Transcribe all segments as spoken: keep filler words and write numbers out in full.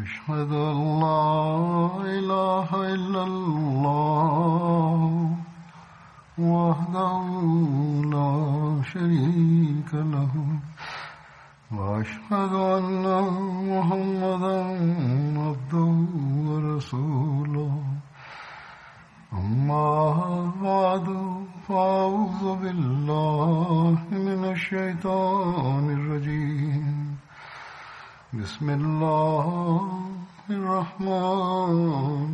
أشهد أن لا إله إلا الله وحده لا شريك له وأشهد أن محمدا عبده ورسوله أما بعد فأعوذ بالله من الشيطان الرجيم بسم الله الرحمن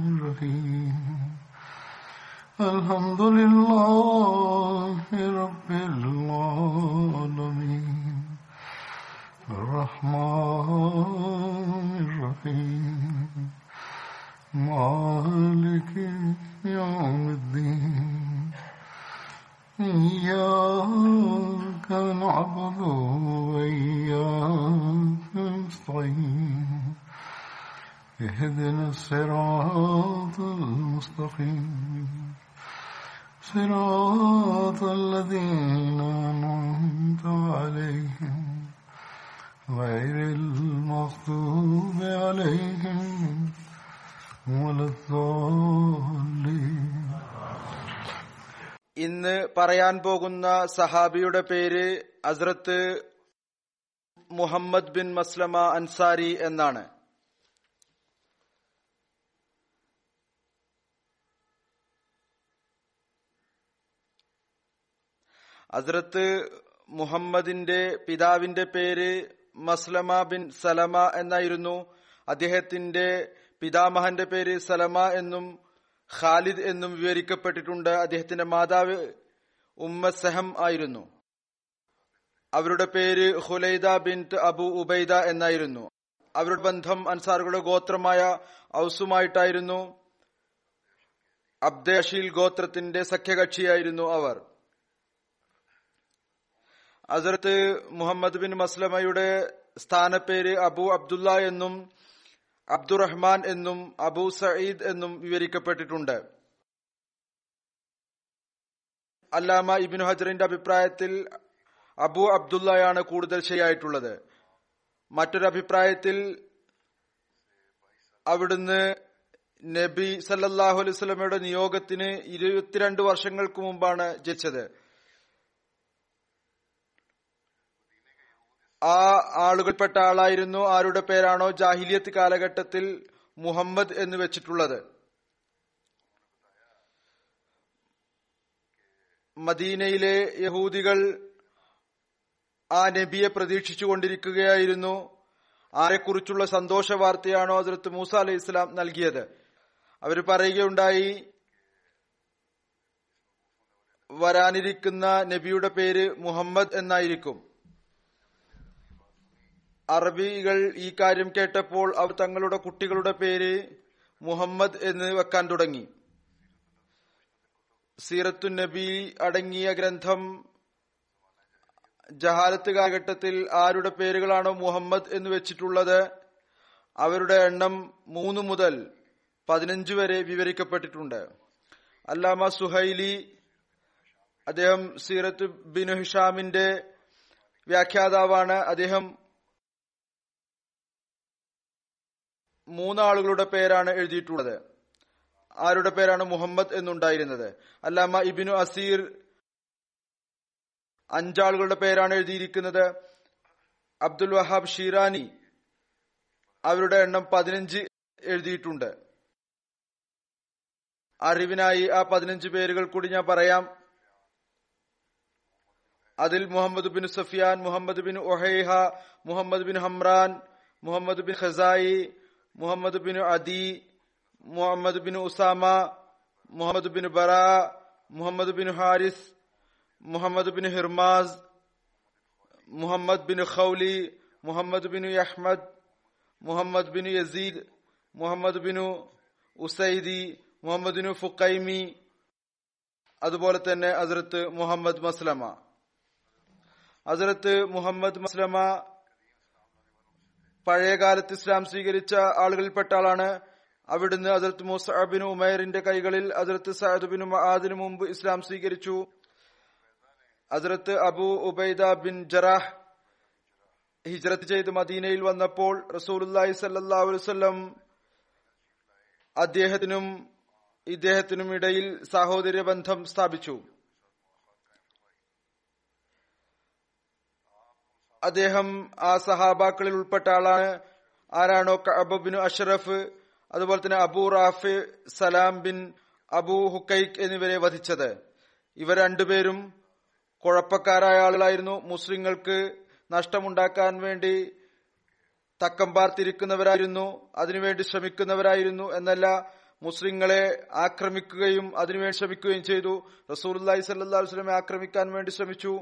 الرحيم الحمد لله رب العالمين الرحمن الرحيم مالك يوم الدين إياك نعبد وإياك نستعين اهدنا الصراط المستقيم صراط الذين أنعمت عليهم غير المغضوب عليهم ولا الضالين. ഇന്ന് പറയാൻ പോകുന്ന സഹാബിയുടെ പേര് ഹസ്രത്ത് മുഹമ്മദ് ബിൻ മസ്ലമ അൻസാരി എന്നാണ്. ഹസ്രത്ത് മുഹമ്മദിന്റെ പിതാവിന്റെ പേര് മസ്ലമ ബിൻ സലമ എന്നായിരുന്നു. അദ്ദേഹത്തിന്റെ പിതാമഹന്റെ പേര് സലമ എന്നും ഖാലിദ് എന്നും വിവരിക്കപ്പെട്ടിട്ടുണ്ട്. അദ്ദേഹത്തിന്റെ മാതാവ് ഉമ്മ സഹം ആയിരുന്നു. അവരുടെ പേര് ഖുലൈദ ബിൻത് അബു ഉബൈദ എന്നായിരുന്നു. അവരുടെ ബന്ധം അൻസാറുകളുടെ ഗോത്രമായ ഔസുമായിട്ടായിരുന്നു. അബ്ദ് അഷ്ഹൽ ഗോത്രത്തിന്റെ സഖ്യകക്ഷിയായിരുന്നു അവർ. ഹസ്രത്ത് മുഹമ്മദ് ബിൻ മസ്ലമയുടെ സ്ഥാനപ്പേര് അബു അബ്ദുള്ള എന്നും അബ്ദുറഹ്മാൻ എന്നും അബു സഈദ് എന്നും വിവരിക്കപ്പെട്ടിട്ടുണ്ട്. അല്ലാമ ഇബ്നു ഹജറിന്റെ അഭിപ്രായത്തിൽ അബു അബ്ദുള്ളയാണ് കൂടുതൽ ശരിയായിട്ടുള്ളത്. മറ്റൊരഭിപ്രായത്തിൽ അവിടുന്ന് നബി സല്ലല്ലാഹു അലൈഹി വസല്ലമയുടെ നിയോഗത്തിന് ഇരുപത്തിരണ്ട് വർഷങ്ങൾക്ക് മുമ്പാണ് ജനിച്ചത്. ആ ആളുകൾപ്പെട്ട ആളായിരുന്നു ആരുടെ പേരാണോ ജാഹിലിയത്ത് കാലഘട്ടത്തിൽ മുഹമ്മദ് എന്ന് വെച്ചിട്ടുള്ളത്. മദീനയിലെ യഹൂദികൾ ആ നബിയെ പ്രതീക്ഷിച്ചു കൊണ്ടിരിക്കുകയായിരുന്നു. ആരെക്കുറിച്ചുള്ള സന്തോഷ വാർത്തയാണോ ഹസ്രത്ത് മൂസ അലൈഹി ഇസ്ലാം നൽകിയത്. അവർ പറയുകയുണ്ടായി, വരാനിരിക്കുന്ന നബിയുടെ പേര് മുഹമ്മദ് എന്നായിരിക്കും. അറബികൾ ഈ കാര്യം കേട്ടപ്പോൾ അവർ തങ്ങളുടെ കുട്ടികളുടെ പേര് മുഹമ്മദ് എന്ന് വെക്കാൻ തുടങ്ങി. സീറത്തു നബി അടങ്ങിയ ഗ്രന്ഥം ജഹാലത്ത് കാലഘട്ടത്തിൽ ആരുടെ പേരുകളാണോ മുഹമ്മദ് എന്ന് വെച്ചിട്ടുള്ളത് അവരുടെ എണ്ണം മൂന്ന് മുതൽ പതിനഞ്ച് വരെ വിവരിക്കപ്പെട്ടിട്ടുണ്ട്. അല്ലാമ സുഹൈലി അദ്ദേഹം സീറത്ത് ബിൻ ഹിഷാമിന്റെ വ്യാഖ്യാതാവാണ്. അദ്ദേഹം മൂന്നാളുകളുടെ പേരാണ് എഴുതിയിട്ടുള്ളത് ആരുടെ പേരാണ് മുഹമ്മദ് എന്നുണ്ടായിരുന്നത്. അല്ലാമ ഇബ്നു അസീർ അഞ്ചാളുകളുടെ പേരാണ് എഴുതിയിരിക്കുന്നത്. അബ്ദുൽ വഹാബ് ഷിറാനി അവരുടെ എണ്ണം പതിനഞ്ച് എഴുതിയിട്ടുണ്ട്. അറിവിനായി ആ പതിനഞ്ച് പേരുകൾ കൂടി ഞാൻ പറയാം. അതിൽ Muhammad bin Sufyan, Muhammad bin ഒഹൈഹ, Muhammad bin Humran, Muhammad bin ഖസായി, Muhammad bin Adi, Muhammad bin Usama, Muhammad bin Bara, Muhammad bin Haris, Muhammad bin Hirmas, Muhammad bin Khawli, Muhammad bin Ahmad, Muhammad bin Yazid, Muhammad bin Usaidi, Muhammad bin Fukhaimi, അതുപോലെ തന്നെ ഹസ്രത്ത് മുഹമ്മദ് മസ്ലമ. ഹസ്രത്ത് മുഹമ്മദ് മസ്ലമ പഴയകാലത്ത് ഇസ്ലാം സ്വീകരിച്ച ആളുകളിൽപ്പെട്ട ആളാണ്. അവിടുന്ന് ഹസ്രത്ത് മൂസഅബ് bin ഉമൈറിന്റെ കൈകളിൽ ഹസ്രത്ത് Saad bin മുആദിനു മുമ്പ് Islam സ്വീകരിച്ചു. ഹസ്രത്ത് Abu Ubaida bin Jarrah ഹിജ്റത്ത് ചെയ്ത് മദീനയിൽ വന്നപ്പോൾ റസൂലുള്ളാഹി സ്വല്ലല്ലാഹു അലൈഹി വസല്ലം അദ്ദേഹത്തിനും ഇദ്ദേഹത്തിനും ഇടയിൽ സഹോദര്യ ബന്ധം സ്ഥാപിച്ചു. അദ്ദേഹം ആ സഹാബാക്കളിൽ ഉൾപ്പെട്ട ആളാണ്. ആരാണോ കഅബ് ബിനു അഷ്റഫ്, അതുപോലെ തന്നെ Abu Rafi Salam bin Abu ഹുക്കൈക് എന്നിവരെ വധിച്ചത്. ഇവർ രണ്ടുപേരും കുഴപ്പക്കാരായ ആളുകളായിരുന്നു. മുസ്ലിങ്ങൾക്ക് നഷ്ടമുണ്ടാക്കാൻ വേണ്ടി തക്കം പാർത്തിരിക്കുന്നവരായിരുന്നു, അതിനുവേണ്ടി ശ്രമിക്കുന്നവരായിരുന്നു എന്നല്ല, മുസ്ലിങ്ങളെ ആക്രമിക്കുകയും അതിനുവേണ്ടി ശ്രമിക്കുകയും ചെയ്തു. റസൂലുള്ളാഹി സ്വല്ലല്ലാഹു അലൈഹി വസല്ലം ആക്രമിക്കാൻ വേണ്ടി ശ്രമിച്ചു.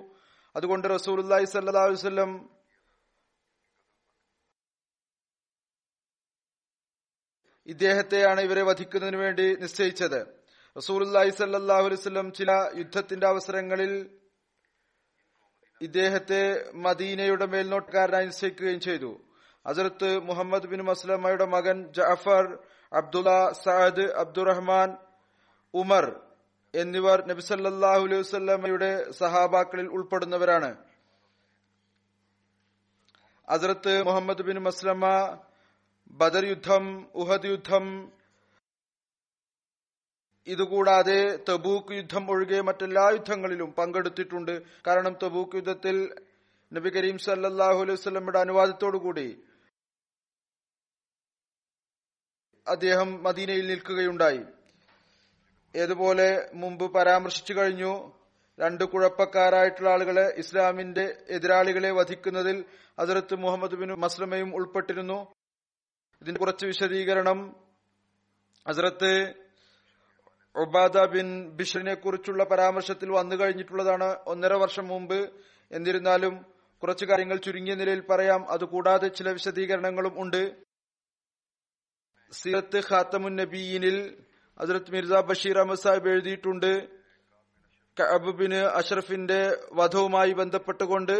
അതുകൊണ്ട് റസൂലുള്ളാഹി സ്വല്ലല്ലാഹു അലൈഹി വസല്ലം ഇദ്ദേഹത്തെയാണ് ഇവരെ വധിക്കുന്നതിന് വേണ്ടി നിശ്ചയിച്ചത്. റസൂലുള്ളാഹി സ്വല്ലല്ലാഹു അലൈഹി വസല്ലം ചില യുദ്ധത്തിന്റെ അവസരങ്ങളിൽ ഇദ്ദേഹത്തെ മദീനയുടെ മേൽനോട്ടക്കാരനായി നിശ്ചയിക്കുകയും ചെയ്തു. ഹസ്രത്ത് മുഹമ്മദ് ബിൻ മസ്ലമയുടെ മകൻ Jafar, Abdullah, Saad, Abdurrahman, Umar എന്നിവർ നബി സല്ലല്ലാഹു അലൈഹി വസല്ലമയുടെ സഹാബാക്കളിൽ ഉൾപ്പെടുന്നവരാണ്. ഹസ്രത്ത് മുഹമ്മദ് ബിൻ മസ്ലമ ബദർ യുദ്ധം, ഉഹദ് യുദ്ധം, ഇതുകൂടാതെ തബൂക്ക് യുദ്ധം ഒഴികെ മറ്റെല്ലാ യുദ്ധങ്ങളിലും പങ്കെടുത്തിട്ടുണ്ട്. കാരണം തബൂക്ക് യുദ്ധത്തിൽ നബി കരീം സല്ലല്ലാഹു അലൈഹി വസല്ലമയുടെ അനുവാദത്തോടുകൂടി അദ്ദേഹം മദീനയിൽ നിൽക്കുകയുണ്ടായി. ഏതുപോലെ മുമ്പ് പരാമർശിച്ചു കഴിഞ്ഞു, രണ്ട് കുഴപ്പക്കാരായിട്ടുള്ള ആളുകളെ, ഇസ്ലാമിന്റെ എതിരാളികളെ വധിക്കുന്നതിൽ ഹസ്രത്ത് മുഹമ്മദ് ബിൻ മസ്ലമയും ഉൾപ്പെട്ടിരുന്നു. ഇതിന്റെ കുറച്ച് വിശദീകരണം ഹസ്രത്ത് ഉബാദ ബിൻ ബിഷറിനെ കുറിച്ചുള്ള പരാമർശത്തിൽ വന്നു കഴിഞ്ഞിട്ടുള്ളതാണ് ഒന്നര വർഷം മുമ്പ്. എന്നിരുന്നാലും കുറച്ച് കാര്യങ്ങൾ ചുരുങ്ങിയ നിലയിൽ പറയാം. അതുകൂടാതെ ചില വിശദീകരണങ്ങളും ഉണ്ട്. സീറത്ത് ഖാത്തമുൻ നബിയിനിൽ ഹസ്രത്ത് മിർസ ബഷീർ അഹ്മദ് സാഹിബ് എഴുതിയിട്ടുണ്ട്, കഅബ് ബിൻ അഷ്റഫിന്റെ വധവുമായി ബന്ധപ്പെട്ടുകൊണ്ട്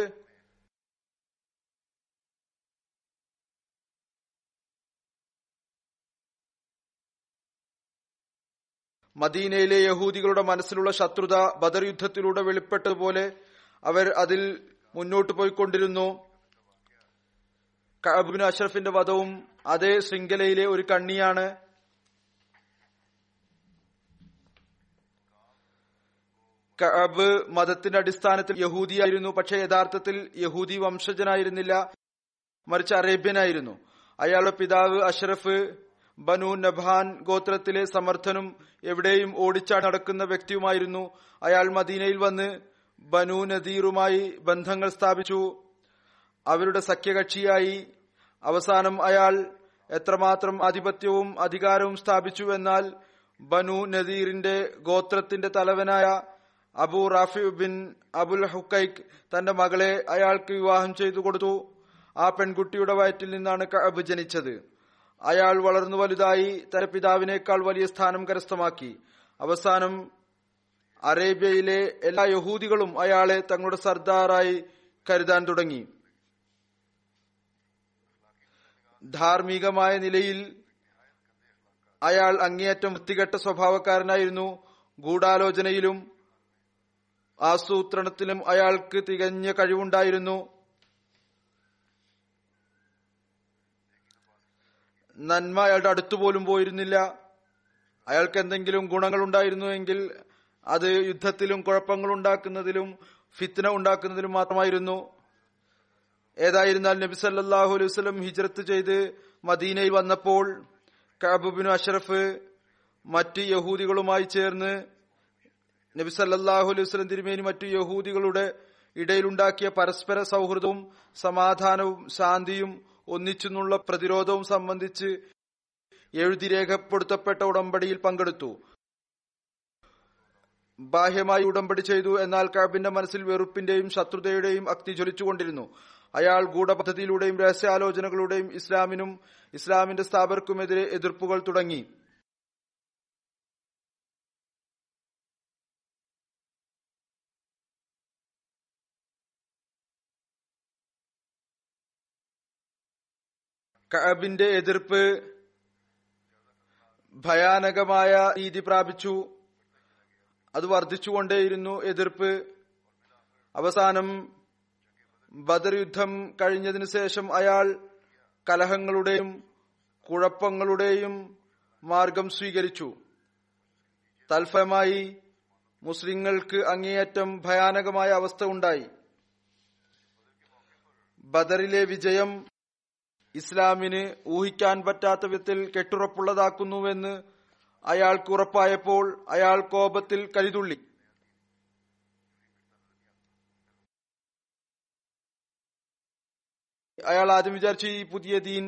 മദീനയിലെ യഹൂദികളുടെ മനസ്സിലുള്ള ശത്രുത ബദർ യുദ്ധത്തിലൂടെ വെളിപ്പെട്ടതുപോലെ അവർ അതിൽ മുന്നോട്ട് പോയിക്കൊണ്ടിരുന്നു. കഅബ് ബിൻ അഷ്റഫിന്റെ വധവും അതേ ശൃംഖലയിലെ ഒരു കണ്ണിയാണ്. കഅബ് മതത്തിന്റെ അടിസ്ഥാനത്തിൽ യഹൂദിയായിരുന്നു. പക്ഷേ യഥാർത്ഥത്തിൽ യഹൂദി വംശജനായിരുന്നില്ല, മറിച്ച് അറേബ്യനായിരുന്നു. അയാളുടെ പിതാവ് അഷ്റഫ് ബനു നബാൻ ഗോത്രത്തിലെ സമർത്ഥനും എവിടെയും ഓടിച്ചാടി നടക്കുന്ന വ്യക്തിയുമായിരുന്നു. അയാൾ മദീനയിൽ വന്ന് ബനു നദീറുമായി ബന്ധങ്ങൾ സ്ഥാപിച്ചു, അവരുടെ സഖ്യകക്ഷിയായി. അവസാനം അയാൾ എത്രമാത്രം ആധിപത്യവും അധികാരവും സ്ഥാപിച്ചു എന്നാൽ ബനു നദീറിന്റെ ഗോത്രത്തിന്റെ തലവനായ അബു റാഫി ബിൻ അബുൽ ഹുക്കൈക് തന്റെ മകളെ അയാൾക്ക് വിവാഹം ചെയ്തു കൊടുത്തു. ആ പെൺകുട്ടിയുടെ വയറ്റിൽ നിന്നാണ് കഅബ് ജനിച്ചത്. അയാൾ വളർന്നു വലുതായി തന്റെ പിതാവിനേക്കാൾ വലിയ സ്ഥാനം കരസ്ഥമാക്കി. അവസാനം അറേബ്യയിലെ എല്ലാ യഹൂദികളും അയാളെ തങ്ങളുടെ സർദാറായി കരുതാൻ തുടങ്ങി. ധാർമ്മികമായ നിലയിൽ അയാൾ അങ്ങേയറ്റം വൃത്തികെട്ട സ്വഭാവക്കാരനായിരുന്നു. ഗൂഢാലോചനയിലും ആസൂത്രണത്തിലും അയാൾക്ക് തികഞ്ഞ കഴിവുണ്ടായിരുന്നു. നന്മ അയാളുടെ അടുത്തുപോലും പോയിരുന്നില്ല. അയാൾക്ക് എന്തെങ്കിലും ഗുണങ്ങളുണ്ടായിരുന്നു എങ്കിൽ അത് യുദ്ധത്തിലും കുഴപ്പങ്ങളുണ്ടാക്കുന്നതിലും ഫിത്ന ഉണ്ടാക്കുന്നതിലും മാത്രമായിരുന്നു. ഏതായിരുന്നാൽ നബി സല്ലല്ലാഹു അലൈഹി വസല്ലം ഹിജ്റത്ത് ചെയ്ത് മദീനയിൽ വന്നപ്പോൾ കഅബ് ബിൻ അഷ്റഫ് മറ്റ് യഹൂദികളുമായി ചേർന്ന് നബി സല്ലല്ലാഹു അലൈഹി വസല്ലം തിരുമേനി മറ്റു യഹൂദികളുടെ ഇടയിലുണ്ടാക്കിയ പരസ്പര സൗഹൃദവും സമാധാനവും ശാന്തിയും ഒന്നിച്ചെന്നുള്ള പ്രതിരോധവും സംബന്ധിച്ച് എഴുതി രേഖപ്പെടുത്തപ്പെട്ട ഉടമ്പടിയിൽ പങ്കെടുത്തു. ബാഹ്യമായി ഉടമ്പടി ചെയ്തു, എന്നാൽ കഅബിന്റെ മനസ്സിൽ വെറുപ്പിന്റെയും ശത്രുതയുടെയും അഗ്നി ജ്വലിച്ചുകൊണ്ടിരുന്നു. അയാൾ ഗൂഢപദ്ധതിയിലൂടെയും രഹസ്യാലോചനകളുടെയും ഇസ്ലാമിനും ഇസ്ലാമിന്റെ സ്ഥാപകർക്കുമെതിരെ എതിർപ്പുകൾ തുടങ്ങി. കഅബിന്റെ എതിർപ്പ് ഭയാനകമായ രീതി പ്രാപിച്ചു. അത് വർദ്ധിച്ചുകൊണ്ടേയിരുന്നു എതിർപ്പ്. അവസാനം ബദർ യുദ്ധം കഴിഞ്ഞതിനു ശേഷം അയാൾ കലഹങ്ങളുടെയും കുഴപ്പങ്ങളുടെയും മാർഗം സ്വീകരിച്ചു. തൽഫലമായി മുസ്ലിങ്ങൾക്ക് അങ്ങേയറ്റം ഭയാനകമായ അവസ്ഥ ഉണ്ടായി. ബദറിലെ വിജയം ഇസ്ലാമിന് ഊഹിക്കാൻ പറ്റാത്ത വിധത്തിൽ കെട്ടുറപ്പുള്ളതാക്കുന്നുവെന്ന് അയാൾക്ക് ഉറപ്പായപ്പോൾ അയാൾ കോപത്തിൽ കലിതുള്ളി. അയാൾ ആദ്യം വിചാരിച്ചു ഈ പുതിയ ദീൻ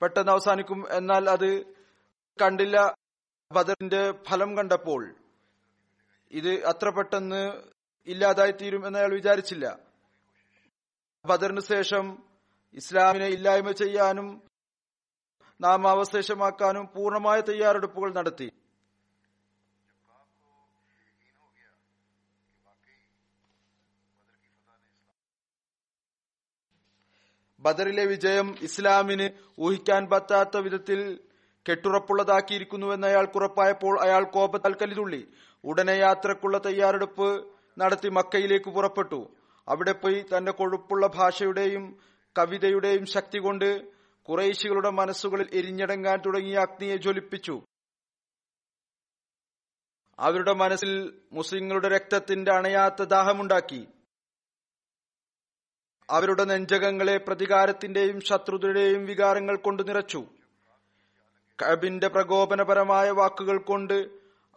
പെട്ടെന്ന് അവസാനിക്കും. എന്നാൽ അത് കണ്ടില്ല. ബദറിന്റെ ഫലം കണ്ടപ്പോൾ ഇത് അത്ര പെട്ടെന്ന് ഇല്ലാതായിത്തീരും എന്ന് അയാൾ വിചാരിച്ചില്ല. ബദറിന് ശേഷം ഇസ്ലാമിനെ ഇല്ലായ്മ ചെയ്യാനും നാമാവശേഷമാക്കാനും പൂർണ്ണമായ തയ്യാറെടുപ്പുകൾ നടത്തി. ബദറിലെ വിജയം ഇസ്ലാമിന് ഊഹിക്കാൻ പറ്റാത്ത വിധത്തിൽ കെട്ടുറപ്പുള്ളതാക്കിയിരിക്കുന്നുവെന്ന് അയാൾക്ക് ഉറപ്പായപ്പോൾ അയാൾ കോപത്താൽ കലിതുള്ളി. ഉടനെ യാത്രക്കുള്ള തയ്യാറെടുപ്പ് നടത്തി മക്കയിലേക്ക് പുറപ്പെട്ടു. അവിടെ പോയി തന്റെ കൊഴുപ്പുള്ള ഭാഷയുടെയും കവിതയുടെയും ശക്തി കൊണ്ട് ഖുറൈശികളുടെ മനസ്സുകളിൽ എരിഞ്ഞടങ്ങാൻ തുടങ്ങിയ അഗ്നിയെ ജ്വലിപ്പിച്ചു. അവരുടെ മനസ്സിൽ മുസ്ലിങ്ങളുടെ രക്തത്തിന്റെ അണയാത്ത ദാഹമുണ്ടാക്കി. അവരുടെ നെഞ്ചകങ്ങളെ പ്രതികാരത്തിന്റെയും ശത്രുതയുടെയും വികാരങ്ങൾ കൊണ്ട് നിറച്ചു. കഅബിന്റെ പ്രകോപനപരമായ വാക്കുകൾ കൊണ്ട്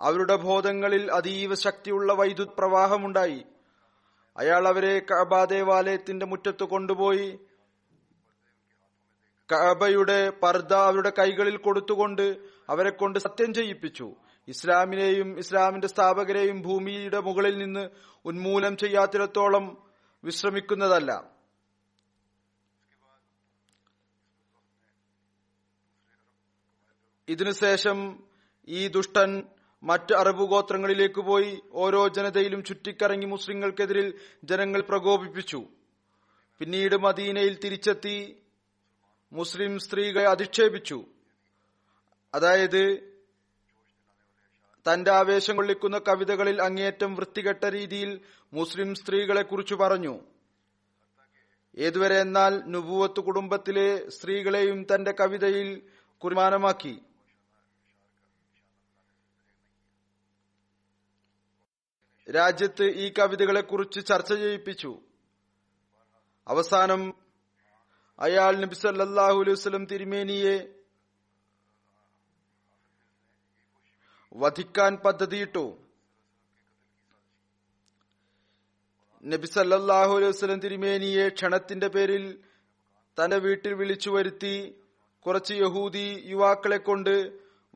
അവരുടെ ബോധങ്ങളിൽ അതീവ ശക്തിയുള്ള വൈദ്യുത് പ്രവാഹമുണ്ടായി. അയാൾ അവരെ കഅബ ദേവാലയത്തിന്റെ മുറ്റത്ത് കൊണ്ടുപോയി കഅബയുടെ പർദ അവരുടെ കൈകളിൽ കൊടുത്തുകൊണ്ട് അവരെ കൊണ്ട് സത്യം ചെയ്യിപ്പിച്ചു. ഇസ്ലാമിനെയും ഇസ്ലാമിന്റെ സ്ഥാപകരെയും ഭൂമിയുടെ മുകളിൽ നിന്ന് ഉന്മൂലനം ചെയ്യാത്തിടത്തോളം വിശ്രമിക്കുന്നതല്ല. ഇതിനുശേഷം ഈ ദുഷ്ടൻ മറ്റ് അറബ് ഗോത്രങ്ങളിലേക്ക് പോയി ഓരോ ജനതയിലും ചുറ്റിക്കറങ്ങി മുസ്ലിങ്ങൾക്കെതിരിൽ ജനങ്ങൾ പ്രകോപിപ്പിച്ചു. പിന്നീട് മദീനയിൽ തിരിച്ചെത്തി മുസ്ലിം സ്ത്രീകളെ അധിക്ഷേപിച്ചു. അതായത് തന്റെ ആവേശം കൊള്ളിക്കുന്ന കവിതകളിൽ അങ്ങേയറ്റം വൃത്തികെട്ട രീതിയിൽ മുസ്ലിം സ്ത്രീകളെ കുറിച്ച് പറഞ്ഞു. ഏതുവരെ എന്നാൽ നുബുവത്ത് കുടുംബത്തിലെ സ്ത്രീകളെയും തന്റെ കവിതയിൽ കുർമാനമാക്കി. രാജ്യത്ത് ഈ കവിതകളെക്കുറിച്ച് ചർച്ച ചെയ്യിപ്പിച്ചു. അവസാനം അയാൾ നബി സല്ലല്ലാഹു അലൈഹി വസല്ലം തിരുമേനിയെ വധിക്കാൻ പദ്ധതിയിട്ടു. നബി സല്ലല്ലാഹു അലൈഹി വസല്ലം തിരുമേനിയെ ക്ഷണത്തിന്റെ പേരിൽ തന്റെ വീട്ടിൽ വിളിച്ചു വരുത്തി കുറച്ച് യഹൂദി യുവാക്കളെ കൊണ്ട്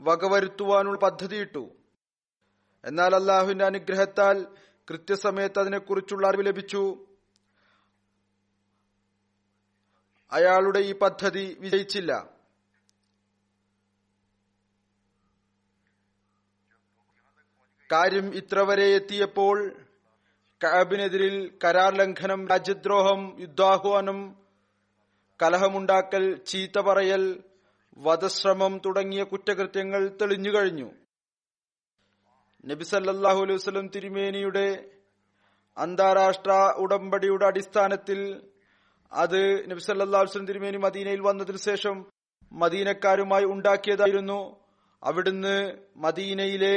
വകവരുത്തുവാനുള്ള പദ്ധതിയിട്ടു. എന്നാൽ അള്ളാഹുവിന്റെ അനുഗ്രഹത്താൽ കൃത്യസമയത്ത് അതിനെക്കുറിച്ചുള്ള അറിവ് ലഭിച്ചു. അയാളുടെ ഈ പദ്ധതി വിജയിച്ചില്ല. കാര്യം ഇത്രവരെ എത്തിയപ്പോൾ കഅബിനെതിരിൽ കരാർ ലംഘനം, രാജ്യദ്രോഹം, യുദ്ധാഹ്വാനം, കലഹമുണ്ടാക്കൽ, ചീത്ത പറയൽ, വധശ്രമം തുടങ്ങിയ കുറ്റകൃത്യങ്ങൾ തെളിഞ്ഞുകഴിഞ്ഞു. നബി സല്ലല്ലാഹു അലൈഹി വസല്ലം തിരുമേനിയുടെ അന്താരാഷ്ട്ര ഉടമ്പടിയുടെ അടിസ്ഥാനത്തിൽ അത് നബി സല്ലല്ലാഹു അലൈഹി വസല്ലം തിരുമേനി മദീനയിൽ വന്നതിനു ശേഷം മദീനക്കാരുമായി ഉണ്ടാക്കിയതായിരുന്നു. അവിടുന്ന് മദീനയിലെ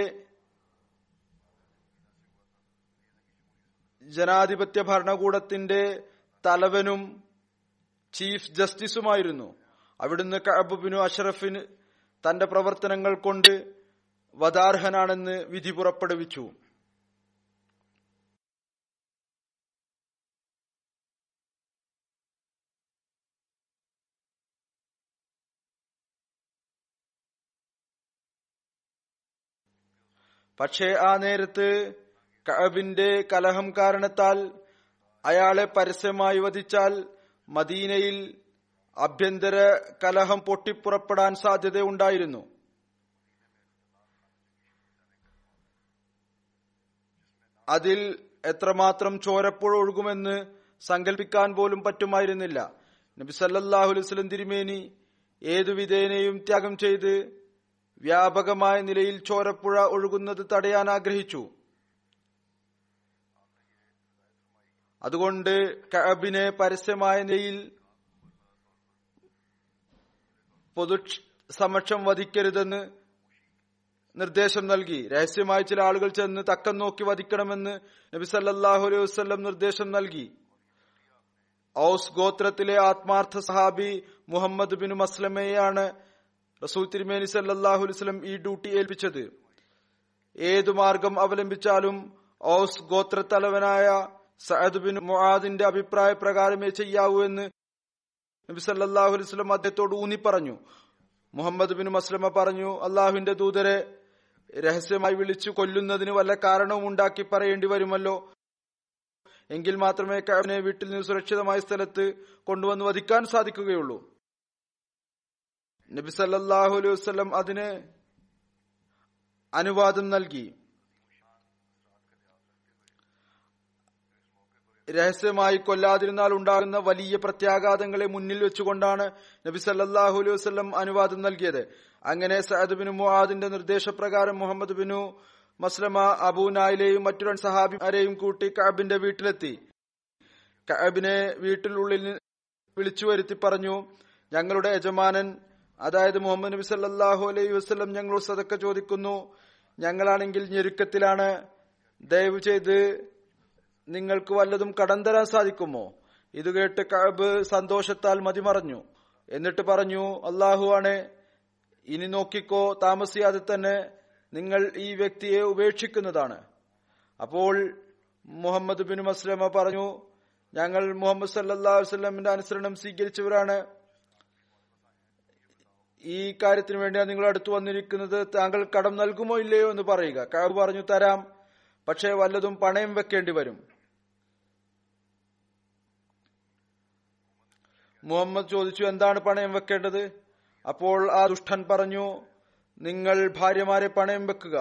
ജനാധിപത്യ ഭരണകൂടത്തിന്റെ തലവനും ചീഫ് ജസ്റ്റിസുമായിരുന്നു. അവിടുന്ന് കഅബ് ഇബ്നു അഷ്റഫിന് തന്റെ പ്രവർത്തനങ്ങൾ കൊണ്ട് വധാർഹനാണെന്ന് വിധി പുറപ്പെടുവിച്ചു. പക്ഷേ ആ നേരത്ത് കഅബിന്റെ കലഹം കാരണത്താൽ അയാളെ പരസ്യമായി വധിച്ചാൽ മദീനയിൽ ആഭ്യന്തര കലഹം പൊട്ടിപ്പുറപ്പെടാൻ സാധ്യതയുണ്ടായിരുന്നു. അതിൽ എത്രമാത്രം ചോരപ്പുഴ ഒഴുകുമെന്ന് സങ്കല്പിക്കാൻ പോലും പറ്റുമായിരുന്നില്ല. നബി സല്ലല്ലാഹു അലൈഹി വസല്ലം തിരുമേനി ഏതുവിധേനയും ത്യാഗം ചെയ്ത് വ്യാപകമായ നിലയിൽ ചോരപ്പുഴ ഒഴുകുന്നത് തടയാൻ ആഗ്രഹിച്ചു. അതുകൊണ്ട് കഅബിനെ പരസ്യമായ നിലയിൽ പൊതു സമക്ഷം വധിക്കരുതെന്ന് നിർദ്ദേശം നൽകി. രഹസ്യമായി ചില ആളുകൾ ചെന്ന് തക്കം നോക്കി വധിക്കണമെന്ന് നബി സല്ലല്ലാഹു അലൈഹി വസല്ലം നിർദ്ദേശം നൽകി. ഔസ് ഗോത്രത്തിലെ ആത്മാർത്ഥ സഹാബി മുഹമ്മദ് ബിൻ മസ്ലമയെയാണ് റസൂൽ തിരുമേനി സല്ലല്ലാഹു അലൈഹി വസല്ലം ഈ ഡ്യൂട്ടി ഏൽപ്പിച്ചത്. ഏതു മാർഗം അവലംബിച്ചാലും ഔസ് ഗോത്രത്തലവനായ സഅദ് ബിൻ മുആദിന്റെ അഭിപ്രായ പ്രകാരമേ ചെയ്യാവൂ എന്ന് നബി സല്ലല്ലാഹു അലൈഹി വസല്ലം അദ്ദേഹത്തോട് ഊന്നി പറഞ്ഞു. മുഹമ്മദ് ബിൻ മസ്ലമ പറഞ്ഞു, അള്ളാഹുവിന്റെ ദൂതരെ, രഹസ്യമായി വിളിച്ചു കൊല്ലുന്നതിന് വല്ല കാരണവും ഉണ്ടാക്കി പറയേണ്ടി വരുമല്ലോ, എങ്കിൽ മാത്രമേ കഅബിനെ വീട്ടിൽ നിന്ന് സുരക്ഷിതമായ സ്ഥലത്ത് കൊണ്ടുവന്ന് വധിക്കാൻ സാധിക്കുകയുള്ളൂ. നബി സല്ലല്ലാഹു അലൈഹി വസല്ലം അതിന് അനുവാദം നൽകി. രഹസ്യമായി കൊല്ലാതിരുന്നാൽ ഉണ്ടാകുന്ന വലിയ പ്രത്യാഘാതങ്ങളെ മുന്നിൽ വെച്ചുകൊണ്ടാണ് നബി സല്ലല്ലാഹു അലൈഹി വസല്ലം അനുവാദം നൽകിയത്. അങ്ങനെ സഅദ് ബിൻ മുആദിന്റെ നിർദ്ദേശപ്രകാരം മുഹമ്മദ് ബിൻ മസ്ലമ അബൂ നായിലെയും മറ്റു രണ്ട് സഹാബിമാരെയും കൂട്ടി കഅബിന്റെ വീട്ടിലെത്തി. കഅബിനെ വീട്ടിനുള്ളിൽ വിളിച്ചു വരുത്തി പറഞ്ഞു, ഞങ്ങളുടെ യജമാനൻ, അതായത് മുഹമ്മദ് നബി സല്ലല്ലാഹു അലൈഹി വസല്ലം ഞങ്ങളോട് സദക്ക ചോദിക്കുന്നു. ഞങ്ങളാണെങ്കിൽ ഞെരുക്കത്തിലാണ്. ദയവ് ചെയ്ത് നിങ്ങൾക്ക് വല്ലതും കടം തരാൻ സാധിക്കുമോ? ഇത് കേട്ട് കഅബ് സന്തോഷത്താൽ മതിമറഞ്ഞു. എന്നിട്ട് പറഞ്ഞു, അല്ലാഹു ആണ്, ഇനി നോക്കിക്കോ, താമസിയാതെ തന്നെ നിങ്ങൾ ഈ വ്യക്തിയെ ഉപേക്ഷിക്കുന്നതാണ്. അപ്പോൾ മുഹമ്മദ് ബിൻ മസ്ലമ പറഞ്ഞു, ഞങ്ങൾ മുഹമ്മദ് സല്ലല്ലാഹു അലൈഹി വസല്ലമിന്റെ അനുസരണം സ്വീകരിച്ചവരാണ്. ഈ കാര്യത്തിന് വേണ്ടിയാണ് നിങ്ങൾ അടുത്ത് വന്നിരിക്കുന്നത്. താങ്കൾ കടം നൽകുമോ ഇല്ലയോ എന്ന് പറയുക. കഅബ് പറഞ്ഞു, തരാം, പക്ഷേ വല്ലതും പണയം വെക്കേണ്ടി വരും. മുഹമ്മദ് ചോദിച്ചു, എന്താണ് പണയം വെക്കേണ്ടത്? അപ്പോൾ ആ ദുഷ്ടൻ പറഞ്ഞു, നിങ്ങൾ ഭാര്യമാരെ പണയം വെക്കുക.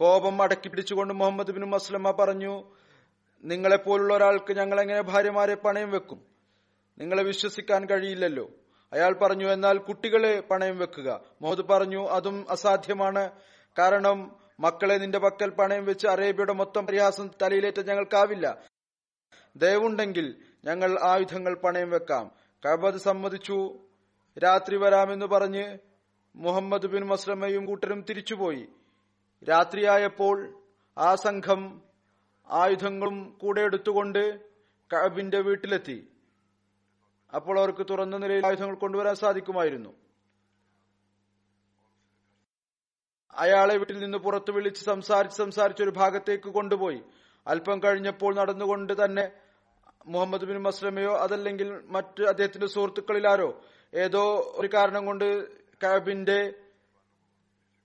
കോപം അടക്കി പിടിച്ചുകൊണ്ട് മുഹമ്മദ് ബിൻ മസ്ലമ പറഞ്ഞു, നിങ്ങളെപ്പോലുള്ള ഒരാൾക്ക് ഞങ്ങൾ എങ്ങനെ ഭാര്യമാരെ പണയം വെക്കും? നിങ്ങളെ വിശ്വസിക്കാൻ കഴിയില്ലല്ലോ. അയാൾ പറഞ്ഞു, എന്നാൽ കുട്ടികളെ പണയം വെക്കുക. മുഹമ്മദ് പറഞ്ഞു, അതും അസാധ്യമാണ്. കാരണം മക്കളെ നിന്റെ പക്കൽ പണയം വെച്ച് അറേബ്യയുടെ മൊത്തം പരിഹാസം തലയിലേറ്റ ഞങ്ങൾക്കാവില്ല. ദയവുണ്ടെങ്കിൽ ഞങ്ങൾ ആയുധങ്ങൾ പണയം വെക്കാം. കഅബ് സമ്മതിച്ചു. രാത്രി വരാമെന്ന് പറഞ്ഞ് മുഹമ്മദ് ബിൻ മസ്ലമയും കൂട്ടരും തിരിച്ചുപോയി. രാത്രിയായപ്പോൾ ആ സംഘം ആയുധങ്ങളും കൂടെ എടുത്തുകൊണ്ട് കഅബിന്റെ വീട്ടിലെത്തി. അപ്പോൾ അവർക്ക് തുറന്ന നിലയിൽ ആയുധങ്ങൾ കൊണ്ടുവരാൻ സാധിക്കുമായിരുന്നു. അയാളെ വീട്ടിൽ നിന്ന് പുറത്തു വിളിച്ച് സംസാരിച്ച് സംസാരിച്ച് ഒരു ഭാഗത്തേക്ക് കൊണ്ടുപോയി. അല്പം കഴിഞ്ഞപ്പോൾ നടന്നുകൊണ്ട് തന്നെ മുഹമ്മദ് ബിൻ മസ്ലമയോ അതല്ലെങ്കിൽ മറ്റ് അദ്ദേഹത്തിന്റെ സുഹൃത്തുക്കളിലാരോ ഏതോ ഒരു കാരണം കൊണ്ട് കഅബിന്റെ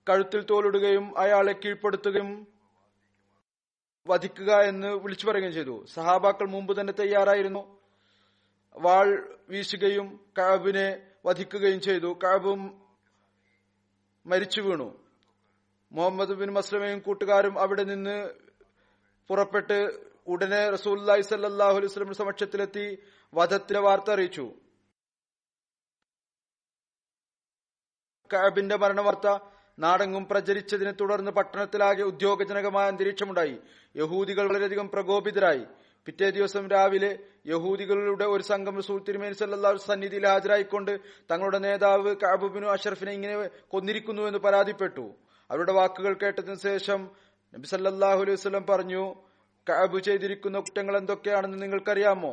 കഴുത്തിൽ തോലിടുകയും അയാളെ കീഴ്പ്പെടുത്തുകയും വധിക്കുക എന്ന് വിളിച്ചു പറയുകയും ചെയ്തു. സഹാബാക്കൾ മുമ്പ് തന്നെ തയ്യാറായിരുന്നു. വാൾ വീശുകയും കഅബിനെ വധിക്കുകയും ചെയ്തു. കഅബും മരിച്ചു വീണു. മുഹമ്മദ് ബിൻ മസ്ലമയും കൂട്ടുകാരും അവിടെ നിന്ന് പുറപ്പെട്ട് ഉടനെ റസൂലുള്ളാഹി സ്വല്ലല്ലാഹു അലൈഹി വസല്ലം സമക്ഷത്തിലെത്തി വധത്തിലെ വാർത്ത അറിയിച്ചു. കഅബിന്റെ മരണവാർത്ത നാടെങ്ങും പ്രചരിച്ചതിനെ തുടർന്ന് പട്ടണത്തിലാകെ ഉദ്യോഗജനകമായ അന്തരീക്ഷമുണ്ടായി. യഹൂദികൾ വളരെയധികം പ്രകോപിതരായി. പിറ്റേ ദിവസം രാവിലെ യഹൂദികളുടെ ഒരു സംഘം റസൂൽ തിരുമേനി സല്ലല്ലാഹു അലൈഹി വസല്ലം സന്നിധിയിൽ ഹാജരായിക്കൊണ്ട് തങ്ങളുടെ നേതാവ് കഅബ് ബിൻ അഷ്റഫിനെ ഇങ്ങനെ കൊന്നിരിക്കുന്നു എന്ന് പരാതിപ്പെട്ടു. അവരുടെ വാക്കുകൾ കേട്ടതിനു ശേഷം നബി സല്ലല്ലാഹു അലൈഹി വസല്ലം പറഞ്ഞു, കഅബ് ചെയ്തിരിക്കുന്ന കുറ്റങ്ങൾ എന്തൊക്കെയാണെന്ന് നിങ്ങൾക്കറിയാമോ?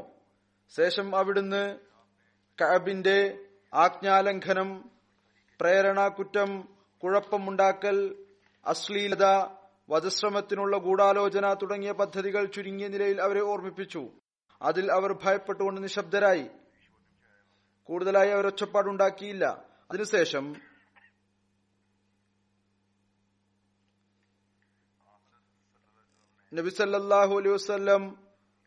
ശേഷം അവിടുന്ന് കഅബിന്റെ ആജ്ഞാലംഘനം, പ്രേരണാകുറ്റം, കുഴപ്പമുണ്ടാക്കൽ, അശ്ലീലത, വധശ്രമത്തിനുള്ള ഗൂഢാലോചന തുടങ്ങിയ പദ്ധതികൾ ചുരുങ്ങിയ നിലയിൽ അവരെ ഓർമ്മിപ്പിച്ചു. അതിൽ അവർ ഭയപ്പെട്ടുകൊണ്ട് നിശബ്ദരായി. കൂടുതലായി അവർ ഒച്ചപ്പാടുണ്ടാക്കിയില്ല. അതിനുശേഷം നബി സല്ലല്ലാഹു അലൈഹി വസല്ലം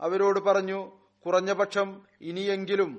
അവരോട് പറഞ്ഞു, കുറഞ്ഞപക്ഷം ഇനിയെങ്കിലും